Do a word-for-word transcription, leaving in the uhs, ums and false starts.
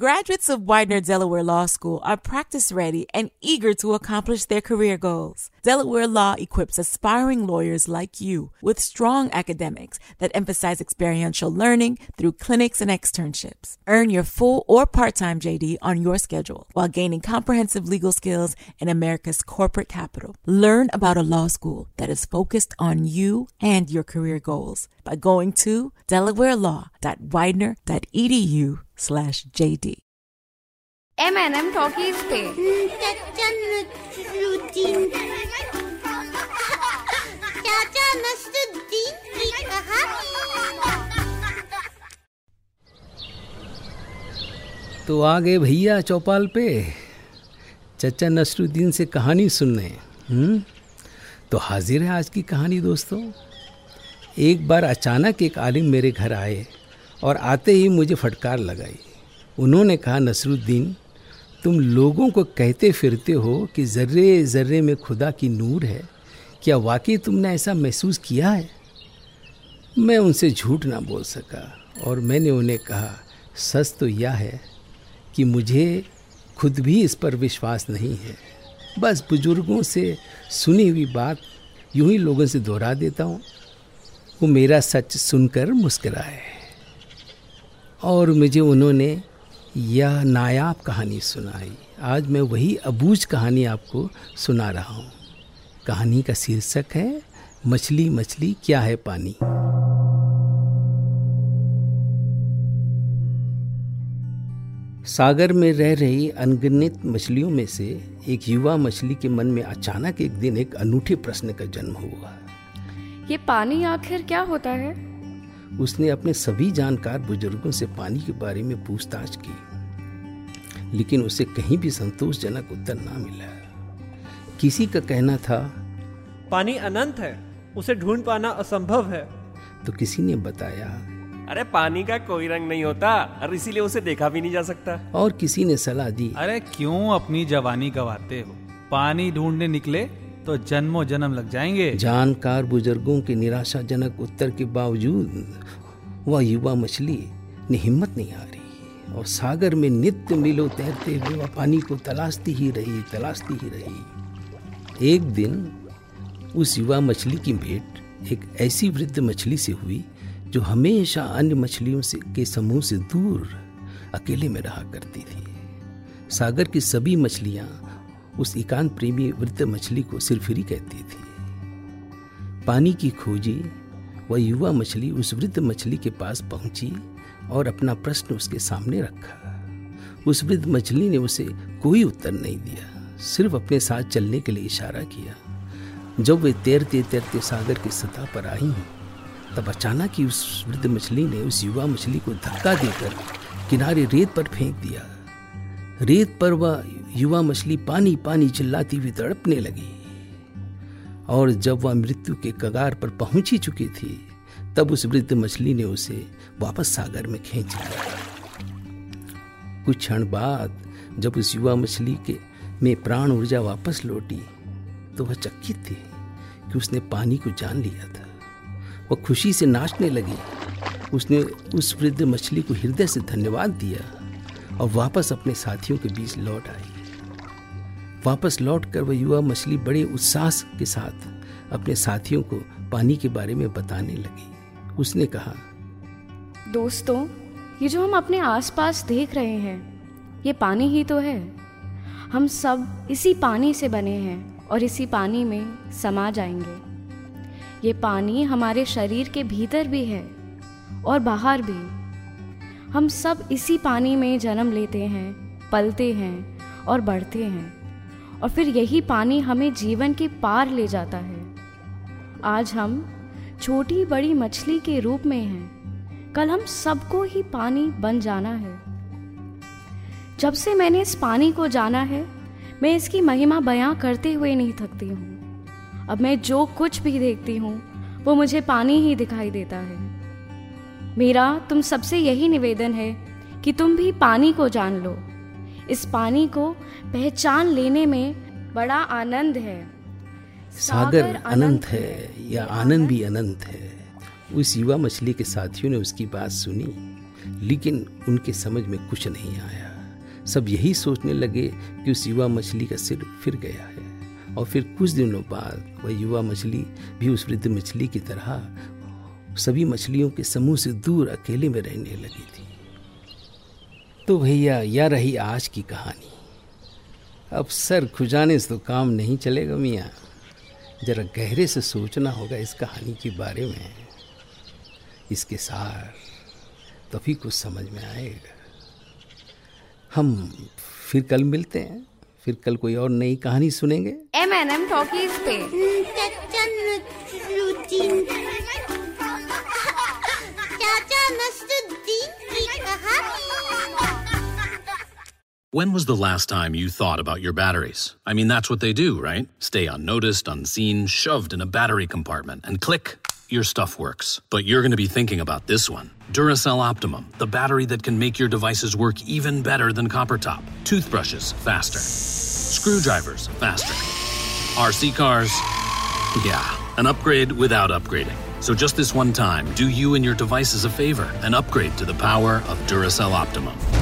Graduates of Widener Delaware Law School are practice-ready and eager to accomplish their career goals. Delaware Law equips aspiring lawyers like you with strong academics that emphasize experiential learning through clinics and externships. Earn your full or part-time J D on your schedule while gaining comprehensive legal skills in America's corporate capital. Learn about a law school that is focused on you and your career goals by going to delaware law dot widener dot e d u. slash J D. M N M talkies पे चाचा नसरुद्दीन चाचा नसरुद्दीन की कहानी। तो आ गए भैया चौपाल पे चाचा नसरुद्दीन से कहानी सुनने। हम्म तो हाजिर है आज की कहानी दोस्तों। एक बार अचानक एक आलिम मेरे घर आए और आते ही मुझे फटकार लगाई। उन्होंने कहा, नसरुद्दीन तुम लोगों को कहते फिरते हो कि ज़र्रे ज़र्रे में खुदा की नूर है, क्या वाकई तुमने ऐसा महसूस किया है? मैं उनसे झूठ ना बोल सका और मैंने उन्हें कहा, सच तो यह है कि मुझे खुद भी इस पर विश्वास नहीं है, बस बुज़ुर्गों से सुनी हुई बात यूं ही लोगों से दोहरा देता हूँ। वो मेरा सच सुनकर मुस्कराए और मुझे उन्होंने यह नायाब कहानी सुनाई। आज मैं वही अबूझ कहानी आपको सुना रहा हूँ। कहानी का शीर्षक है, मछली मछली क्या है पानी। सागर में रह रही अनगिनत मछलियों में से एक युवा मछली के मन में अचानक एक दिन एक अनूठे प्रश्न का जन्म हुआ, ये पानी आखिर क्या होता है? उसने अपने सभी जानकार बुजुर्गों से पानी के बारे में पूछताछ की, लेकिन उसे कहीं भी संतोषजनक उत्तर ना मिला। किसी का कहना था, पानी अनंत है, उसे ढूंढ पाना असंभव है। तो किसी ने बताया, अरे पानी का कोई रंग नहीं होता और इसीलिए उसे देखा भी नहीं जा सकता। और किसी ने सलाह दी, अरे क्यों अपनी जवानी गवाते हो, पानी ढूंढने निकले तो जन्मों जन्म लग जाएंगे। जानकार बुजुर्गों के निराशाजनक उत्तर के बावजूद वह युवा मछली ने हिम्मत नहीं हारी और सागर में नित्य मीलों तैरते हुए वह पानी को तलाशती ही रही तलाशती ही रही। एक दिन उस युवा मछली की भेंट एक ऐसी वृद्ध मछली से हुई जो हमेशा अन्य मछलियों से के समूह से दूर अकेले में रहा करती थी। सागर की सभी मछलियाँ उस एकांत प्रेमी वृद्ध मछली को सिरफिरी कहती थी। पानी की खोजी वह युवा मछली उस वृद्ध मछली के पास पहुंची और अपना प्रश्न उसके सामने रखा। उस वृद्ध मछली ने उसे कोई उत्तर नहीं दिया, सिर्फ अपने साथ चलने के लिए इशारा किया। जब वे तैरते तैरते सागर की सतह पर आई तब अचानक ही उस वृद्ध मछली ने उस युवा मछली को धक्का देकर किनारे रेत पर फेंक दिया। रेत पर वह युवा मछली पानी पानी चिल्लाती हुई तड़पने लगी और जब वह मृत्यु के कगार पर पहुंच ही चुकी थी तब उस वृद्ध मछली ने उसे वापस सागर में खींच लिया। कुछ क्षण बाद जब उस युवा मछली के में प्राण ऊर्जा वापस लौटी तो वह चकित थी कि उसने पानी को जान लिया था। वह खुशी से नाचने लगी। उसने उस वृद्ध मछली को हृदय से धन्यवाद दिया और वापस अपने साथियों के बीच लौट आई। वापस लौट कर वह युवा मछली बड़े उत्साह के साथ अपने साथियों को पानी के बारे में बताने लगी। उसने कहा, दोस्तों ये जो हम अपने आसपास देख रहे हैं ये पानी ही तो है। हम सब इसी पानी से बने हैं और इसी पानी में समा जाएंगे। ये पानी हमारे शरीर के भीतर भी है और बाहर भी। हम सब इसी पानी में जन्म लेते हैं, पलते हैं और बढ़ते हैं और फिर यही पानी हमें जीवन के पार ले जाता है। आज हम छोटी बड़ी मछली के रूप में हैं, कल हम सबको ही पानी बन जाना है। जब से मैंने इस पानी को जाना है मैं इसकी महिमा बयां करते हुए नहीं थकती हूँ। अब मैं जो कुछ भी देखती हूँ वो मुझे पानी ही दिखाई देता है। मेरा तुम सबसे यही निवेदन है कि तुम भी पानी को जान लो। इस पानी को पहचान लेने में बड़ा आनंद है। सागर, सागर अनंत है, है या आनंद भी अनंत है। उस युवा मछली के साथियों ने उसकी बात सुनी लेकिन उनके समझ में कुछ नहीं आया। सब यही सोचने लगे कि उस युवा मछली का सिर फिर गया है। और फिर कुछ दिनों बाद वह युवा मछली भी उस वृद्ध मछली की तरह सभी मछलियों के समूह से दूर अकेले में रहने लगी थी। तो भैया यह रही आज की कहानी। अब सर खुजाने से तो काम नहीं चलेगा मियाँ, जरा गहरे से सोचना होगा इस कहानी के बारे में। इसके सार तभी कुछ समझ में आएगा। हम फिर कल मिलते हैं, फिर कल कोई और नई कहानी सुनेंगे एम एन एम टॉकीज पे। चाचा नसरुद्दीन चाचा नसरुद्दीन की कहानी। When was the last time you thought about your batteries? I mean, that's what they do, right? Stay unnoticed, unseen, shoved in a battery compartment, and click, your stuff works. But you're going to be thinking about this one. Duracell Optimum, the battery that can make your devices work even better than copper top. Toothbrushes, faster. Screwdrivers, faster. R C cars, yeah, an upgrade without upgrading. So just this one time, do you and your devices a favor and upgrade to the power of Duracell Optimum.